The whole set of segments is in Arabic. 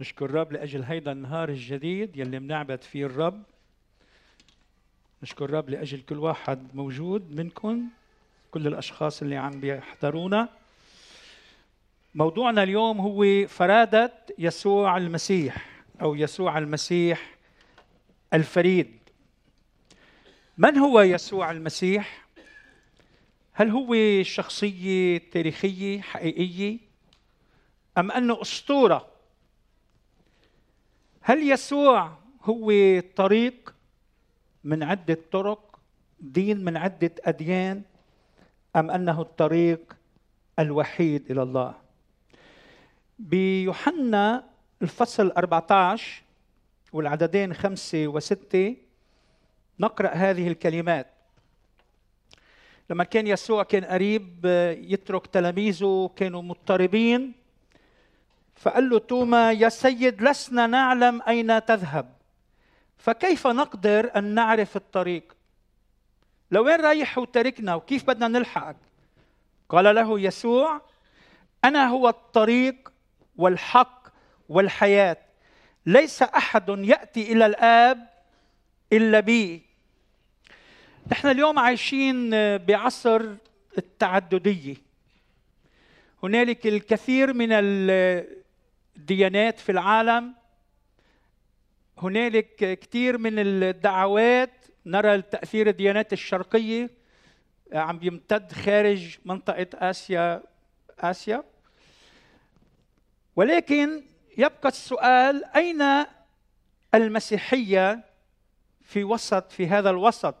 نشكر الرب لأجل هيدا النهار الجديد يلي منعبد فيه الرب. نشكر الرب لأجل كل واحد موجود منكم، كل الأشخاص اللي عم بيحضرونا. موضوعنا اليوم هو فرادة يسوع المسيح أو يسوع المسيح الفريد. من هو يسوع المسيح؟ هل هو شخصية تاريخية حقيقية أم أنه أسطورة؟ هل يسوع هو طريق من عدة طرق، دين من عدة أديان، أم أنه الطريق الوحيد إلى الله؟ بيوحنا الفصل 14 والعددين 5 و6 نقرأ هذه الكلمات. لما كان يسوع كان قريب يترك تلاميذه كانوا مضطربين، فقال له توما: يا سيد، لسنا نعلم أين تذهب، فكيف نقدر أن نعرف الطريق؟ لوين رايح وتركنا وكيف بدنا نلحقك؟ قال له يسوع: أنا هو الطريق والحق والحياة، ليس أحد يأتي إلى الآب إلا بي. نحن اليوم عايشين بعصر التعددية، هنالك الكثير من الديانات في العالم، هنالك كثير من الدعوات. نرى تأثير الديانات الشرقية عم يمتد خارج منطقة آسيا، ولكن يبقى السؤال: أين المسيحية في هذا الوسط؟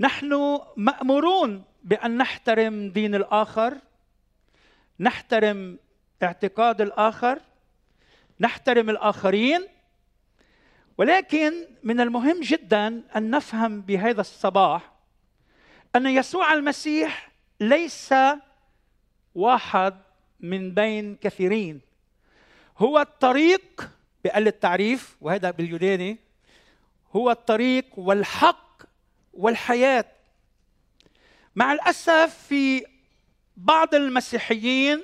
نحن مأمورون بأن نحترم دين الآخر، نحترم اعتقاد الآخر، نحترم الآخرين، ولكن من المهم جدا أن نفهم بهذا الصباح أن يسوع المسيح ليس واحد من بين كثيرين. هو الطريق بأقل التعريف، وهذا باليوناني، هو الطريق والحق والحياة. مع الأسف في بعض المسيحيين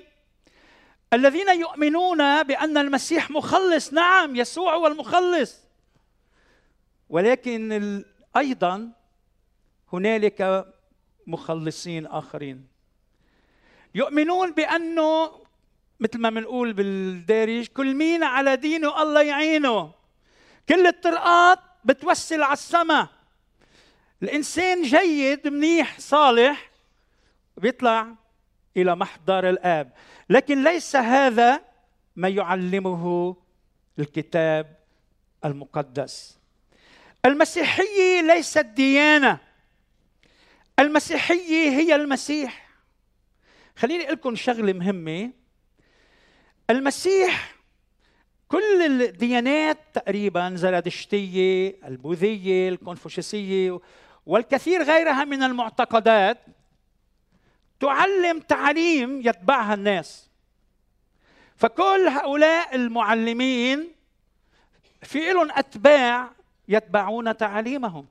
الذين يؤمنون بأن المسيح مخلص، نعم يسوع هو المخلص، ولكن أيضا هنالك مخلصين آخرين يؤمنون بأنه مثل ما منقول بالدارج: كل مين على دينه الله يعينه، كل الطرقات بتوسل على السماء. الإنسان جيد منيح صالح بيطلع إلى محضر الآب، لكن ليس هذا ما يعلمه الكتاب المقدس. المسيحية ليست ديانة، المسيحية هي المسيح. خليني أقول لكم شغلة مهمة: المسيح، كل الديانات تقريبا، زرادشتية، البوذية، الكونفوشيسية والكثير غيرها من المعتقدات، تعلم تعليم يتبعها الناس. فكل هؤلاء المعلمين في لهم أتباع يتبعون تعاليمهم،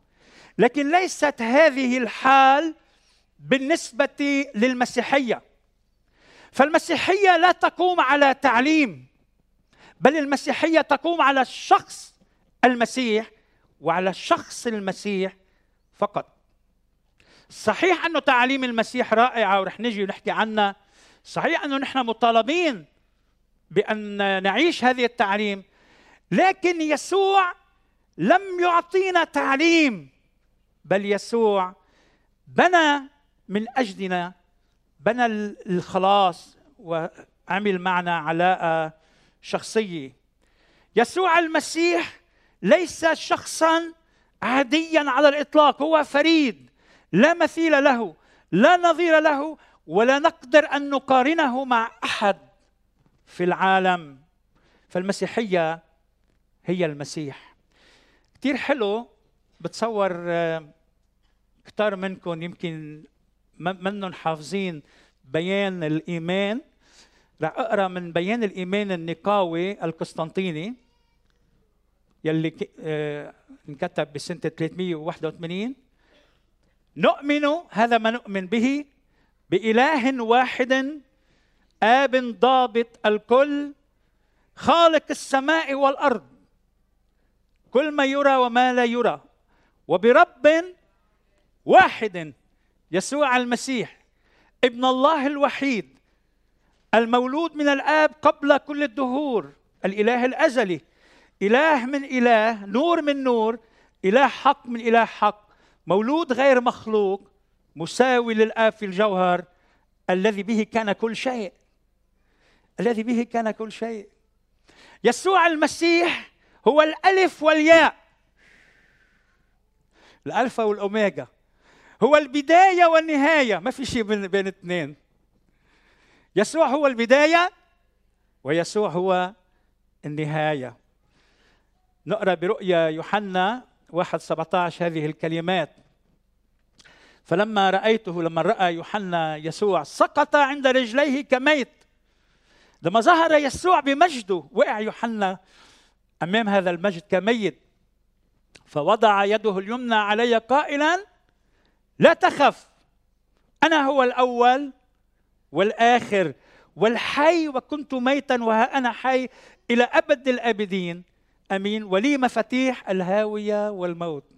لكن ليست هذه الحال بالنسبة للمسيحية. فالمسيحية لا تقوم على تعليم، بل المسيحية تقوم على الشخص المسيح وعلى شخص المسيح فقط. صحيح أنه تعاليم المسيح رائعة ورح نجي ونحكي عنها، صحيح أنه نحن مطالبين بأن نعيش هذه التعليم، لكن يسوع لم يعطينا تعليم، بل يسوع بنى من أجلنا، بنى الخلاص وعمل معنا علاقة شخصية. يسوع المسيح ليس شخصا عاديا على الإطلاق، هو فريد لا مثيل له، لا نظير له، ولا نقدر أن نقارنه مع أحد في العالم. فالمسيحية هي المسيح. كتير حلو، بتصور كتار منكم يمكن منهم حافظين بيان الإيمان. رح أقرأ من بيان الإيمان النقاوي القسطنطيني يلي انكتب بسنة 381. نؤمن، هذا ما نؤمن به، بإله واحد آب ضابط الكل، خالق السماء والأرض، كل ما يرى وما لا يرى، وبرب واحد يسوع المسيح ابن الله الوحيد المولود من الآب قبل كل الدهور، الإله الأزلي، إله من إله، نور من نور، إله حق من إله حق، مولود غير مخلوق، مساوي للآب في الجوهر، الذي به كان كل شيء، الذي به كان كل شيء. يسوع المسيح هو الألف والياء، الألفا والأوميجا، هو البداية والنهاية، ما في شيء بين اثنين. يسوع هو البداية ويسوع هو النهاية. نقرأ برؤيا يوحنا 1:17 هذه الكلمات: فلما رأيته، لما رأى يوحنا يسوع، سقط عند رجليه كميت. لما ظهر يسوع بمجده وقع يوحنا أمام هذا المجد كميت، فوضع يده اليمنى علي قائلا: لا تخف، أنا هو الأول والآخر والحي، وكنت ميتا وها أنا حي إلى أبد الآبدين، أمين، ولي مفاتيح الهاوية والموت.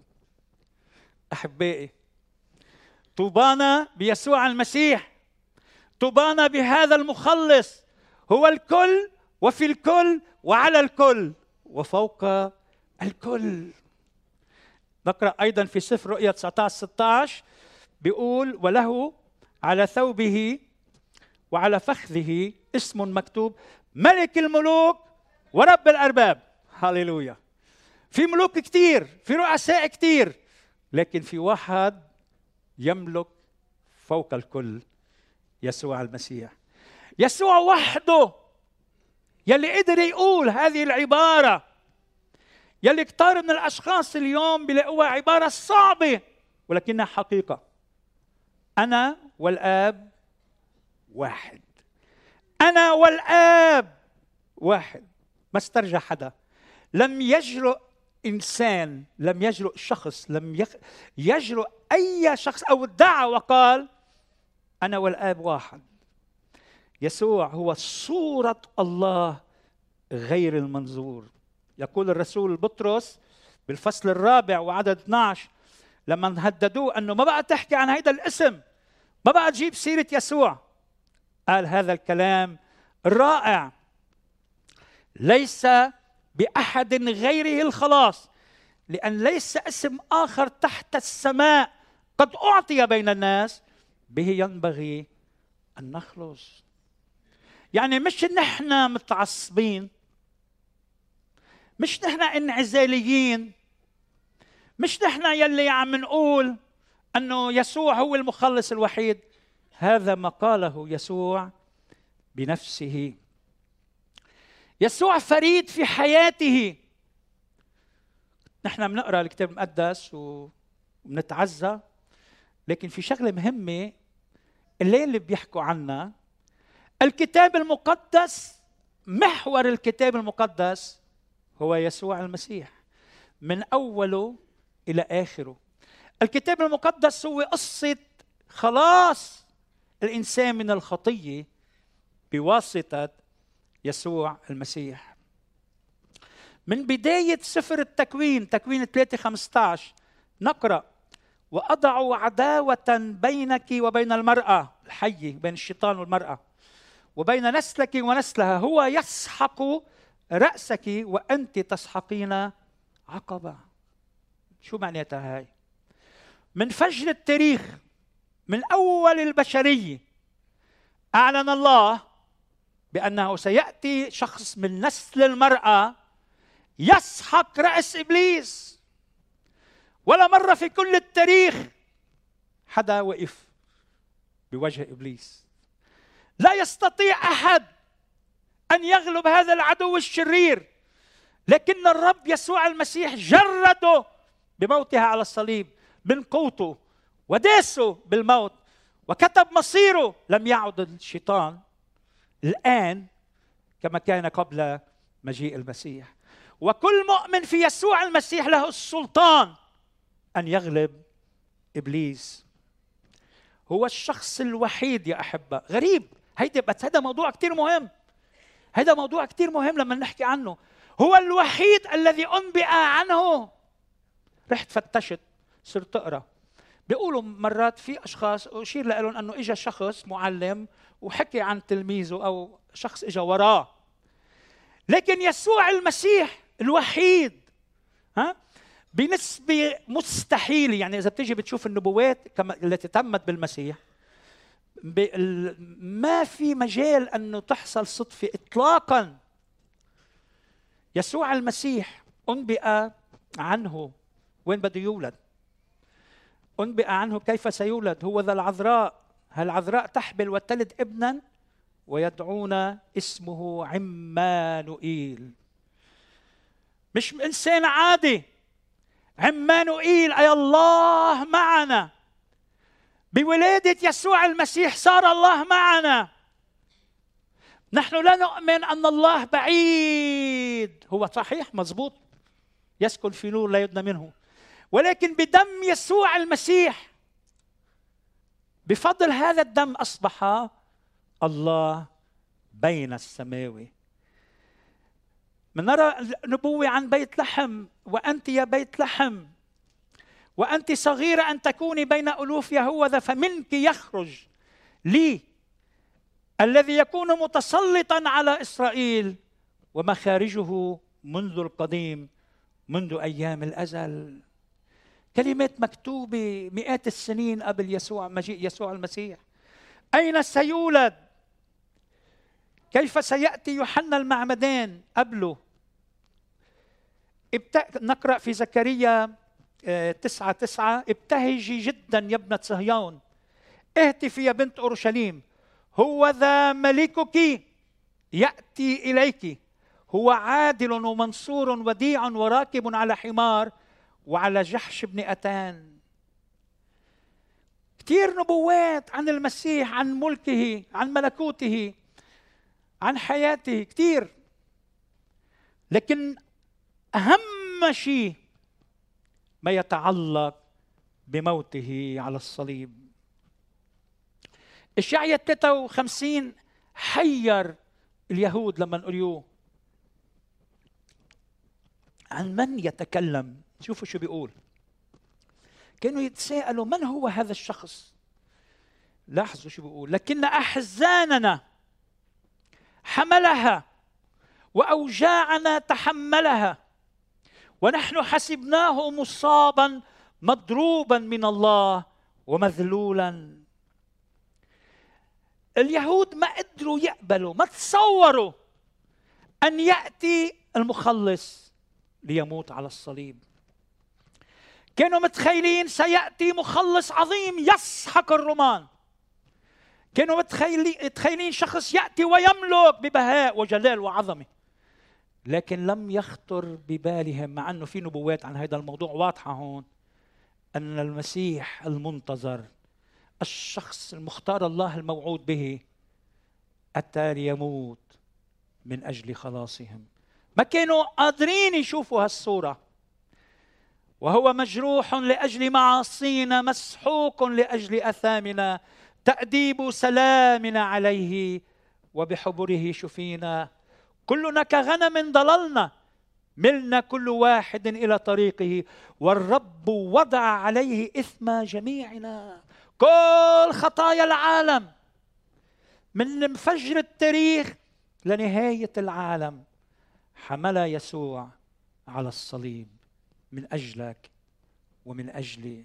أحبائي، طوبانا بيسوع المسيح، طوبانا بهذا المخلص، هو الكل وفي الكل وعلى الكل وفوق الكل. نقرأ أيضا في سفر رؤيا 19:16 بيقول: وله على ثوبه وعلى فخذه اسم مكتوب، ملك الملوك ورب الأرباب. هاليلويا. في ملوك كتير، في رؤساء كتير، لكن في واحد يملك فوق الكل، يسوع المسيح. يسوع وحده يلي قدر يقول هذه العبارة، يلي كتار من الأشخاص اليوم بيلاقوها عبارة صعبة ولكنها حقيقة: أنا والآب واحد، أنا والآب واحد. ما استرجع حدا، لم يجرؤ إنسان، لم يجرؤ شخص، لم يجرؤ أي شخص أو ادعى وقال أنا والآب واحد. يسوع هو صورة الله غير المنظور. يقول الرسول بطرس بالفصل 4 وعدد 12 لما هددوه أنه ما بقى تحكي عن هيدا الاسم، ما بقى تجيب سيرة يسوع، قال هذا الكلام الرائع: ليس بأحد غيره الخلاص، لأن ليس اسم آخر تحت السماء قد أعطي بين الناس به ينبغي أن نخلص. يعني مش نحن متعصبين، مش نحن انعزاليين، مش نحن يلي عم نقول أنه يسوع هو المخلص الوحيد. هذا ما قاله يسوع بنفسه. يسوع فريد في حياته. نحن بنقرا الكتاب المقدس وبنتعزى، لكن في شغله مهمه اللي بيحكوا عنها الكتاب المقدس. محور الكتاب المقدس هو يسوع المسيح من اوله الى اخره. الكتاب المقدس هو قصه خلاص الانسان من الخطيه بواسطه يسوع المسيح. من بداية سفر التكوين، تكوين 3:15 نقرأ: وأضع عداوة بينك وبين المرأة الحية، بين الشيطان والمرأة، وبين نسلك ونسلها، هو يسحق رأسك وأنت تسحقين عقبة. شو معناتها هاي؟ من فجر التاريخ، من أول البشرية، أعلن الله بأنه سيأتي شخص من نسل المرأة يسحق رأس إبليس. ولا مرة في كل التاريخ حدا وقف بوجه إبليس. لا يستطيع أحد أن يغلب هذا العدو الشرير، لكن الرب يسوع المسيح جرده بموته على الصليب من قوته، وداسه بالموت وكتب مصيره. لم يعد الشيطان الآن كما كان قبل مجيء المسيح. وكل مؤمن في يسوع المسيح له السلطان أن يغلب إبليس. هو الشخص الوحيد يا أحبة. غريب، هيدا موضوع كتير مهم. هذا موضوع كثير مهم لما نحكي عنه. هو الوحيد الذي أنبئ عنه. رحت فتشت، صرت أقرأ. بيقولوا مرات في أشخاص أشير لهم أنه إجا شخص معلم وحكي عن تلميذه أو شخص إجا وراه. لكن يسوع المسيح الوحيد بنسبة مستحيلة، يعني إذا بتيجي بتشوف النبوات التي تمت بالمسيح ما في مجال أنه تحصل صدفة إطلاقاً. يسوع المسيح أنبئ عنه وين بده يولد، أنبئ عنه كيف سيولد. هو ذا العذراء، هالعذراء تحمل وتلد ابناً ويدعون اسمه عمانوئيل. مش إنسان عادي، عمانوئيل أي الله معنا. بولادة يسوع المسيح صار الله معنا. نحن لا نؤمن أن الله بعيد، هو صحيح مظبوط يسكن في نور لا يدنى منه، ولكن بدم يسوع المسيح بفضل هذا الدم أصبح الله بين السماوي. نرى نبوة عن بيت لحم، وأنت يا بيت لحم وأنت صغيرة أن تكوني بين ألوف يهوذا فمنك يخرج لي الذي يكون متسلطا على إسرائيل ومخارجه منذ القديم منذ أيام الأزل. كلمات مكتوبة مئات السنين قبل يسوع مجيء يسوع المسيح. أين سيولد؟ كيف سيأتي يوحنا المعمدان قبله؟ نقرأ في زكريا 9:9 ابتهجي جدا يا ابنة صهيون، اهتفي يا بنت أورشليم، هو ذا ملكك يأتي إليك، هو عادل ومنصور وديع وراكب على حمار وعلى جحش بن أتان. كثير نبوات عن المسيح، عن ملكه، عن ملكوته، عن حياته، كثير. لكن أهم شيء ما يتعلق بموته على الصليب. إشعيا 53 حير اليهود لما قالوا عن من يتكلم. شوفوا شو بيقول، كانوا يتساءلوا من هو هذا الشخص. لاحظوا شو بيقول، لكن أحزاننا حملها وأوجاعنا تحملها ونحن حسبناه مصابا مضروبا من الله ومذلولا. اليهود ما قدروا يقبلوا، ما تصوروا أن يأتي المخلص ليموت على الصليب. كانوا متخيلين سيأتي مخلص عظيم يسحق الرومان. كانوا متخيلين شخص يأتي ويملك ببهاء وجلال وعظمة. لكن لم يخطر ببالهم، مع أنه في نبوات عن هذا الموضوع واضحة هون، أن المسيح المنتظر، الشخص المختار الله الموعود به، أتى ليموت من أجل خلاصهم. ما كانوا قادرين يشوفوا هالصورة. وهو مجروح لأجل معاصينا، مسحوق لأجل أثامنا، تأديب سلامنا عليه وبحبره شفينا. كلنا كغنم ضللنا، ملنا كل واحد إلى طريقه، والرب وضع عليه إثم جميعنا. كل خطايا العالم من مفجر التاريخ لنهاية العالم حمل يسوع على الصليب من أجلك ومن أجلي.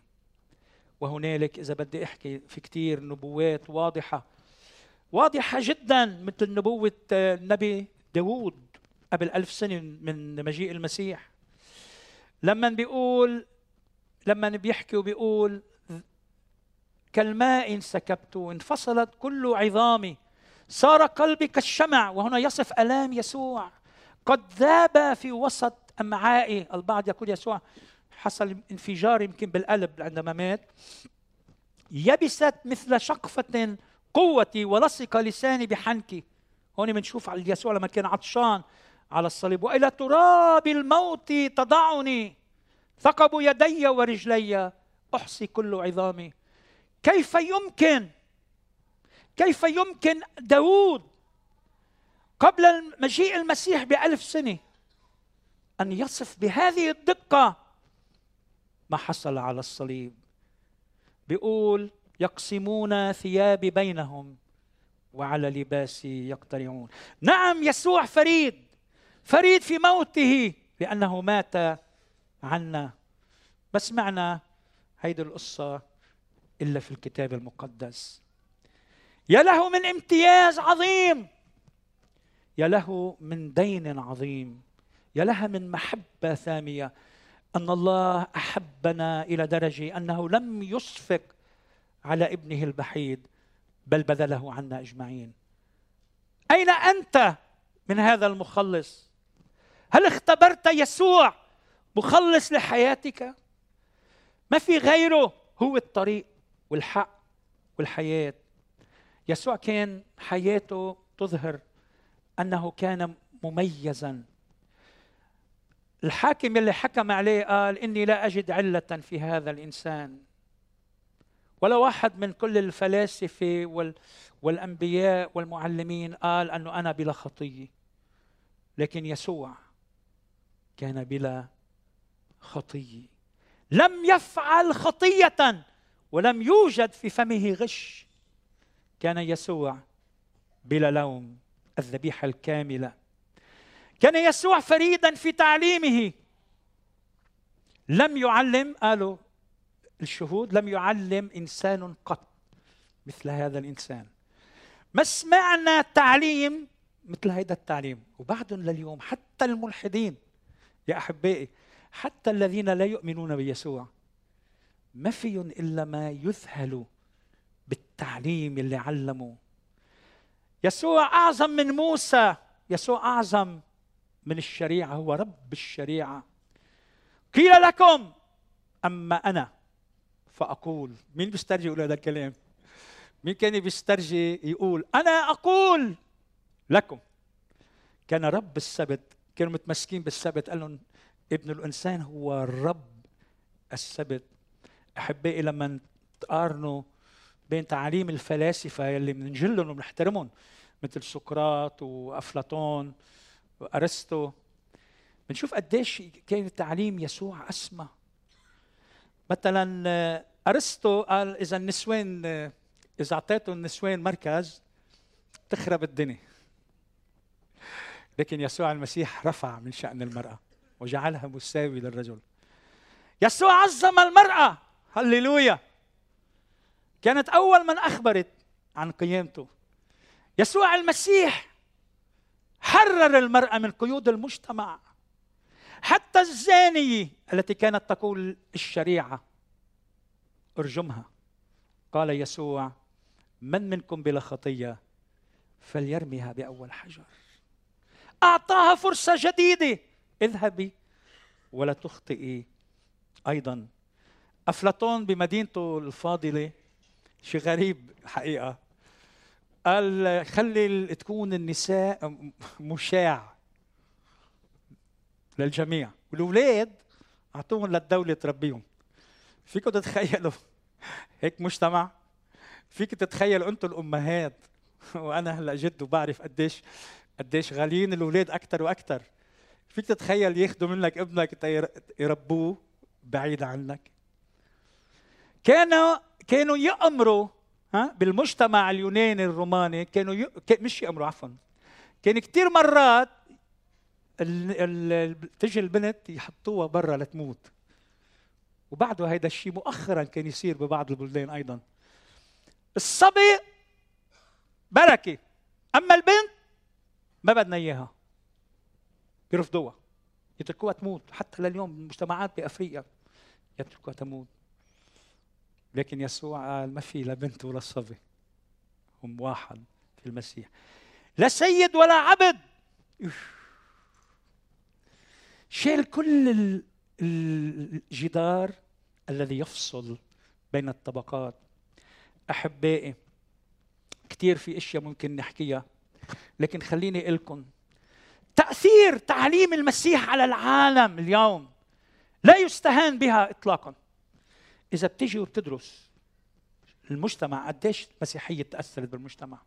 وهنالك إذا بدي أحكي في كتير نبوات واضحة جدا، مثل نبوة النبي داود قبل 1000 سنة من مجيء المسيح، لما بيحكي وبيقول كالماء سكبت انفصلت كل عظامي، صار قلبي كالشمع. وهنا يصف آلام يسوع، قد ذاب في وسط أمعائي. البعض يقول يسوع حصل انفجار يمكن بالقلب عندما مات. يبست مثل شقفة قوتي ولصق لساني بحنكي. هون بنشوف على يسوع لما كان عطشان على الصليب، وإلى تراب الموت تضعني، ثقب يدي ورجلي، أحصي كل عظامي. كيف يمكن داود قبل مجيء المسيح بألف سنة أن يصف بهذه الدقة ما حصل على الصليب. بيقول يقسمون ثيابي بينهم وعلى لباسي يقترعون. نعم يسوع فريد، فريد في موته لأنه مات عنا، بس معنى هيدي القصة إلا في الكتاب المقدس. يا له من امتياز عظيم، يا له من دين عظيم، يا لها من محبة ثامية، أن الله أحبنا إلى درجة أنه لم يسفك على ابنه البحيد بل بذله عنا أجمعين. أين أنت من هذا المخلص؟ هل اختبرت يسوع مخلص لحياتك؟ ما في غيره، هو الطريق والحق والحياة. يسوع كان حياته تظهر أنه كان مميزاً. الحاكم اللي حكم عليه قال إني لا أجد علة في هذا الإنسان. ولا واحد من كل الفلاسفة والأنبياء والمعلمين قال أنه أنا بلا خطية، لكن يسوع كان بلا خطية، لم يفعل خطية ولم يوجد في فمه غش. كان يسوع بلا لوم، الذبيحة الكاملة. كان يسوع فريداً في تعليمه، لم يعلم، قالوا الشهود، لم يعلم إنسان قط مثل هذا الإنسان. ما سمعنا تعليم مثل هذا التعليم. وبعد لليوم حتى الملحدين يا أحبائي، حتى الذين لا يؤمنون بيسوع، ما فيهم إلا ما يذهلوا بالتعليم اللي علموا. يسوع أعظم من موسى، يسوع أعظم من الشريعة، هو رب الشريعة. قيل لكم أما أنا فأقول. مين بيسترجي يقول هذا الكلام؟ مين كان بيسترجي يقول أنا أقول لكم؟ كان رب السبت، كانوا متمسكين بالسبت، قال لهم ابن الإنسان هو رب السبت. أحبائي لما تقارنوا بين تعاليم الفلاسفة اللي بنجلهم وبنحترمهم مثل سقراط وأفلاطون وأرسطو، بنشوف قديش كان تعليم يسوع أسمى. مثلا أرسطو قال إذا النسوان، إذا أعطيتوا النسوان مركز تخرب الدنيا، لكن يسوع المسيح رفع من شأن المرأة وجعلها مساوي للرجل. يسوع عظم المرأة، هللويا، كانت أول من أخبرت عن قيامته. يسوع المسيح حرر المرأة من قيود المجتمع، حتى الزانية التي كانت تقول الشريعة ارجمها. قال يسوع من منكم بلا خطية فليرميها بأول حجر. أعطاها فرصة جديدة، اذهبي ولا تخطئي أيضا. أفلاطون بمدينته الفاضلة شيء غريب حقيقة، قال خلي تكون النساء مشاع للجميع والأولاد أعطوهم للدولة تربيهم. فيكم تتخيلوا هيك مجتمع؟ فيك تتخيلوا أنتم الأمهات، وأنا هلا جد وبعرف قديش غاليين الأولاد أكثر وأكثر. فيك تتخيل ياخذوا منك ابنك يربوه بعيد عنك؟ كانوا يأمروا بالمجتمع اليوناني الروماني، كان كثير مرات تجي البنت يحطوها برا لتموت. وبعده هيدا الشيء مؤخرا كان يصير ببعض البلدان ايضا، الصبي بركه اما البنت ما بدنا اياها، يرفضوها يتركوها تموت. حتى لليوم المجتمعات بافريقيا يتركوها تموت. لكن يسوع قال ما في لا بنت ولا صبي، هم واحد في المسيح، لا سيد ولا عبد. شيل كل الجدار الذي يفصل بين الطبقات. أحبائي كثير في أشياء ممكن نحكيها، لكن خليني أقول لكم تأثير تعليم المسيح على العالم اليوم لا يستهان بها إطلاقاً. إذا بتجي وبتدرس المجتمع قديش المسيحية تأثرت بالمجتمع،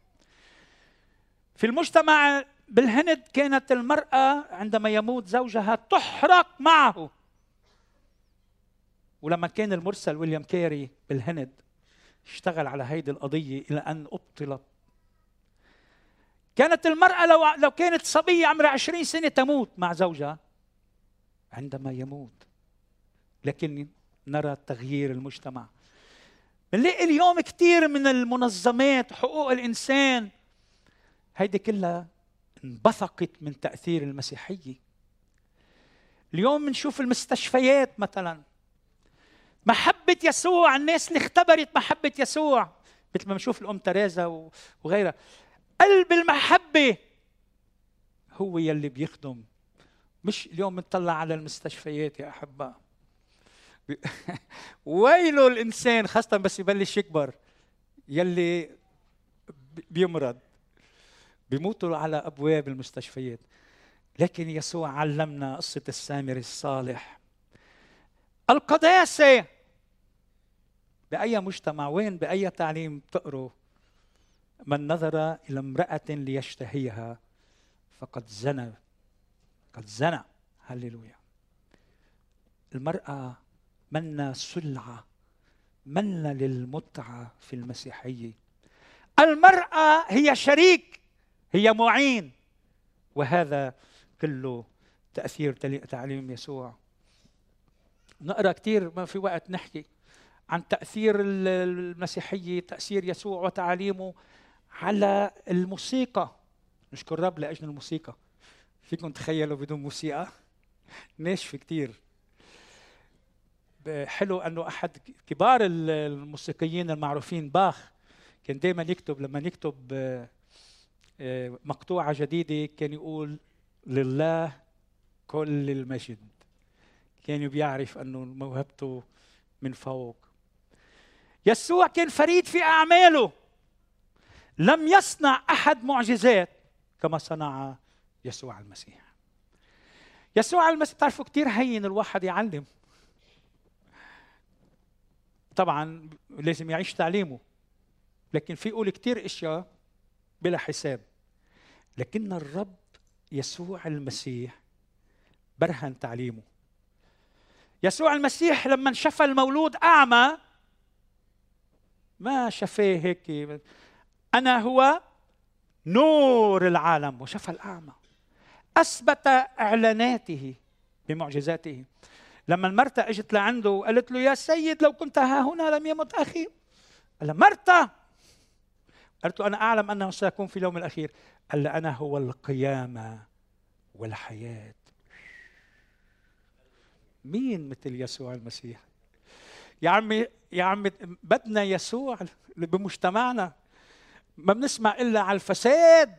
في المجتمع بالهند كانت المرأة عندما يموت زوجها تحرق معه. ولما كان المرسل ويليام كاري بالهند اشتغل على هيدي القضية إلى أن أبطلت. كانت المرأة لو كانت صبية عمرها 20 سنة تموت مع زوجها عندما يموت. لكن نرى تغيير المجتمع. بنلاقي اليوم كثير من المنظمات حقوق الإنسان هيدي كلها انبثقت من تأثير المسيحية. اليوم بنشوف المستشفيات مثلا محبة يسوع، الناس اللي اختبرت محبة يسوع مثل ما بنشوف الأم تريزا وغيرها. قلب المحبة هو يلي بيخدم. مش اليوم بنطلع على المستشفيات يا أحباء ويله الإنسان خاصة بس يبلش يكبر يلي بيمرض، بيموتوا على أبواب المستشفيات. لكن يسوع علمنا قصة السامري الصالح، القداسة. بأي مجتمع وين بأي تعليم تقروا من نظر إلى امرأة ليشتهيها فقد زنى، قد زنى. هللويا. المرأة منا سلعة، منا للمتعة في المسيحية. المرأة هي شريك، هي معين، وهذا كله تأثير تعليم يسوع. نقرأ كثير، ما في وقت نحكي عن تأثير المسيحية، تأثير يسوع وتعاليمه على الموسيقى. نشكر رب لأجل الموسيقى. فيكم تخيلوا بدون موسيقى؟ ناشفة كثير. حلو أنه أحد كبار الموسيقيين المعروفين باخ كان دائما يكتب، لما يكتب مقطوعة جديدة كان يقول لله كل المجد. كان بيعرف أنه موهبته من فوق. يسوع كان فريد في أعماله، لم يصنع أحد معجزات كما صنع يسوع المسيح. يسوع المسيح تعرفوا كثير هين الواحد يعلم، طبعا لازم يعيش تعليمه، لكن في يقول كثير اشياء بلا حساب. لكن الرب يسوع المسيح برهن تعليمه. يسوع المسيح لما شفى المولود أعمى ما شفاه هيك أنا هو نور العالم، وشفى الأعمى. أثبت إعلاناته بمعجزاته. لما مرته اجت لعنده وقالت له يا سيد لو كنت ها هنا لم يمت أخي، قال لها مرته، قالت له أنا أعلم أنه سيكون في اليوم الأخير، قال لها أنا هو القيامة والحياة. مين مثل يسوع المسيح؟ يا عمي بدنا يسوع بمجتمعنا. ما بنسمع إلا على الفساد.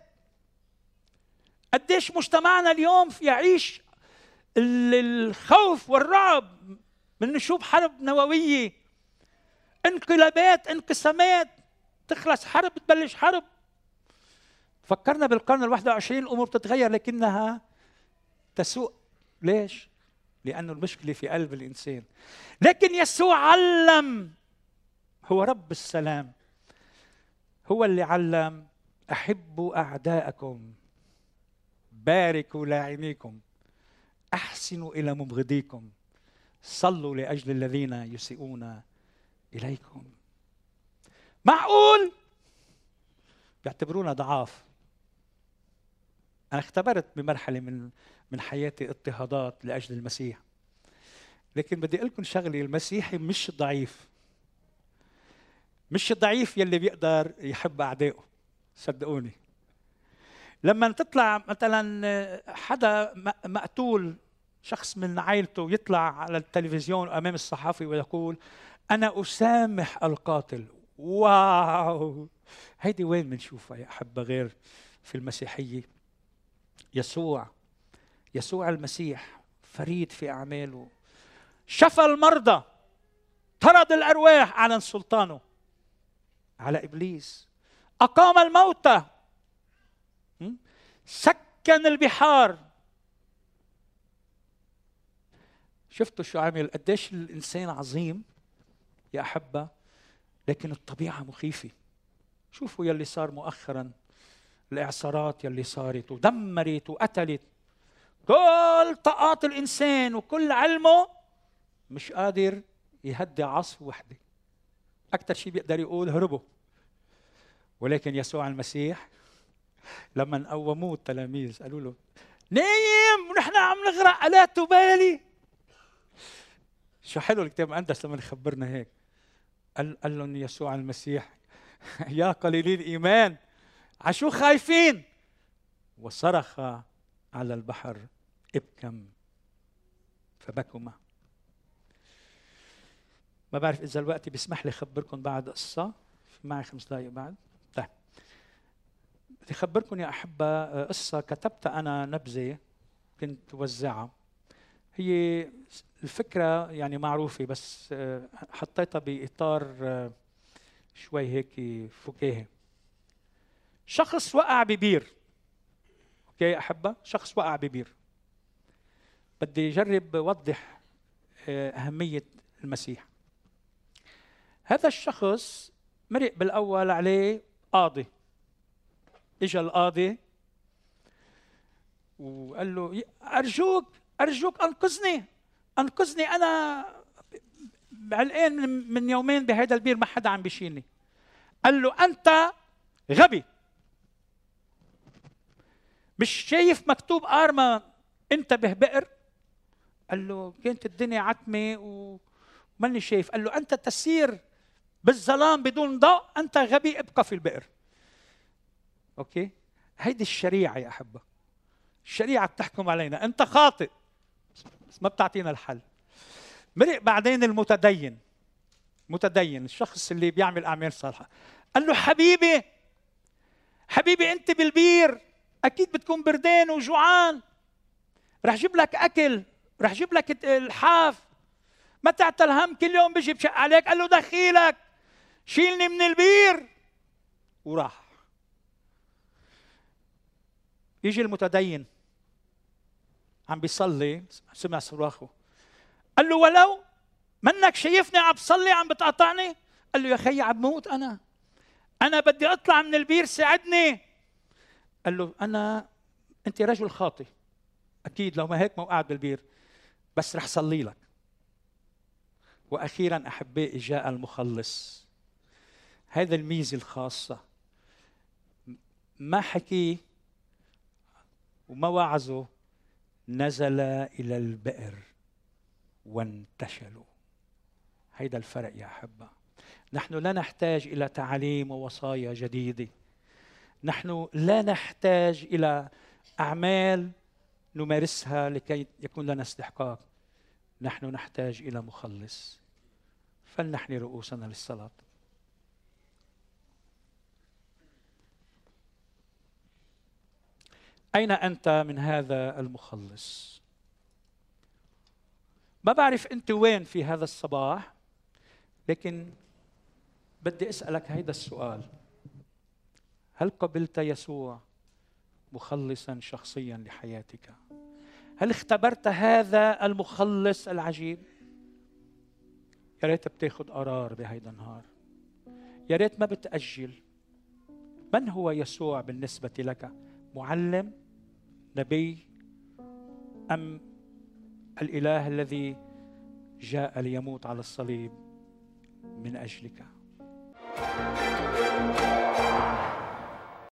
قديش مجتمعنا اليوم يعيش الخوف والرعب من نشوف حرب نووية، انقلابات، انقسامات، تخلص حرب تبلش حرب. فكرنا بالقرن ال21 الأمور بتتغير لكنها تسوء. ليش؟ لأنه المشكلة في قلب الإنسان. لكن يسوع علم، هو رب السلام، هو اللي علم أحبوا أعداءكم، باركوا لاعنيكم، أحسنوا إلى مبغضيكم، صلوا لأجل الذين يسيئون إليكم. معقول بيعتبرونا ضعاف. أنا اختبرت بمرحلة من حياتي اضطهادات لأجل المسيح، لكن بدي أقول لكم شغلي، المسيحي مش ضعيف. مش ضعيف يلي بيقدر يحب أعدائه، صدقوني. لما تطلع مثلا حدا مقتول، شخص من عائلته، يطلع على التلفزيون أمام الصحافي ويقول أنا أسامح القاتل، واو! هيدي وين بنشوفها يا أحبة غير في المسيحية؟ يسوع المسيح فريد في أعماله. شفى المرضى، طرد الأرواح، أعلن سلطانه على إبليس، أقام الموتى، سكن البحار. شفتوا شو عمل؟ قديش الإنسان عظيم يا أحبة، لكن الطبيعة مخيفة. شوفوا يلي صار مؤخرا الاعصارات يلي صارت ودمرت وقتلت كل طاقات الانسان وكل علمه، مش قادر يهدي عصف وحده. اكثر شيء بيقدر يقول هربوا. ولكن يسوع المسيح لما قوموه التلاميذ قالوا له نايم ونحن عم نغرق، الا تبالي. شو حلو الكتاب المقدس لما يخبرنا هيك. قال لهم يسوع المسيح يا قليلي الايمان عشو خايفين، وصرخ على البحر ابكم فبكما. ما بعرف اذا الوقت بيسمح لي اخبركم بعد قصه، معي 5 دقائق بعد. طيب بدي اخبركم يا احبه قصه كتبتها انا نبذه كنت وزعها. هي الفكره يعني معروفه، بس حطيتها باطار شوي هيك فكاهي. شخص وقع ببير. اوكي يا احبه، شخص وقع ببير. بدي اجرب اوضح اهميه المسيح. هذا الشخص مرق بالاول عليه قاضي. اجى القاضي وقال له ارجوك انقذني، انا علقان من يومين بهذا البير، ما حدا عم بيشيلني. قال له انت غبي، مش شايف مكتوب ارمى انتبه بئر؟ قال له كانت الدنيا عتمه وماني شايف. قال له انت تسير بالظلام بدون ضوء، انت غبي، ابقى في البئر. اوكي، هيدي الشريعه يا احبه، الشريعه بتحكم علينا انت خاطئ بس ما بتعطينا الحل. مرق بعدين المتدين، الشخص اللي بيعمل اعمال صالحه. قال له حبيبي انت بالبير اكيد بتكون بردان وجوعان، رح جيب لك اكل، رح جيب لك الحاف، ما تعتل هم، كل يوم بيجي بشق عليك. قال له دخيلك شيلني من البير، وراح. يجي المتدين عم بيصلي، سمع صراخه. قال له ولو منك شايفني عم بصلي عم بتقطعني؟ قال له يا خيي عم بموت، انا بدي اطلع من البير، ساعدني. قال له انت رجل خاطئ اكيد، لو ما هيك ما وقعت بالبير، بس رح صلي لك. واخيرا احبائي جاء المخلص. هذا الميزه الخاصه، ما حكيه وما وعظه، نزل الى البئر وانتشلوا. هيدا الفرق يا احبه. نحن لا نحتاج الى تعاليم ووصايا جديده، نحن لا نحتاج الى اعمال نمارسها لكي يكون لنا استحقاق. نحن نحتاج إلى مخلص. فلنحن رؤوسنا للصلاة. أين أنت من هذا المخلص؟ ما بعرف أنت وين في هذا الصباح، لكن بدي أسألك هيدا السؤال: هل قبلت يسوع مخلصاً شخصياً لحياتك؟ هل اختبرت هذا المخلص العجيب؟ يا ريت بتاخد قرار بهيدا النهار، يا ريت ما بتأجل. من هو يسوع بالنسبة لك؟ معلم، نبي، أم الإله الذي جاء ليموت على الصليب من أجلك؟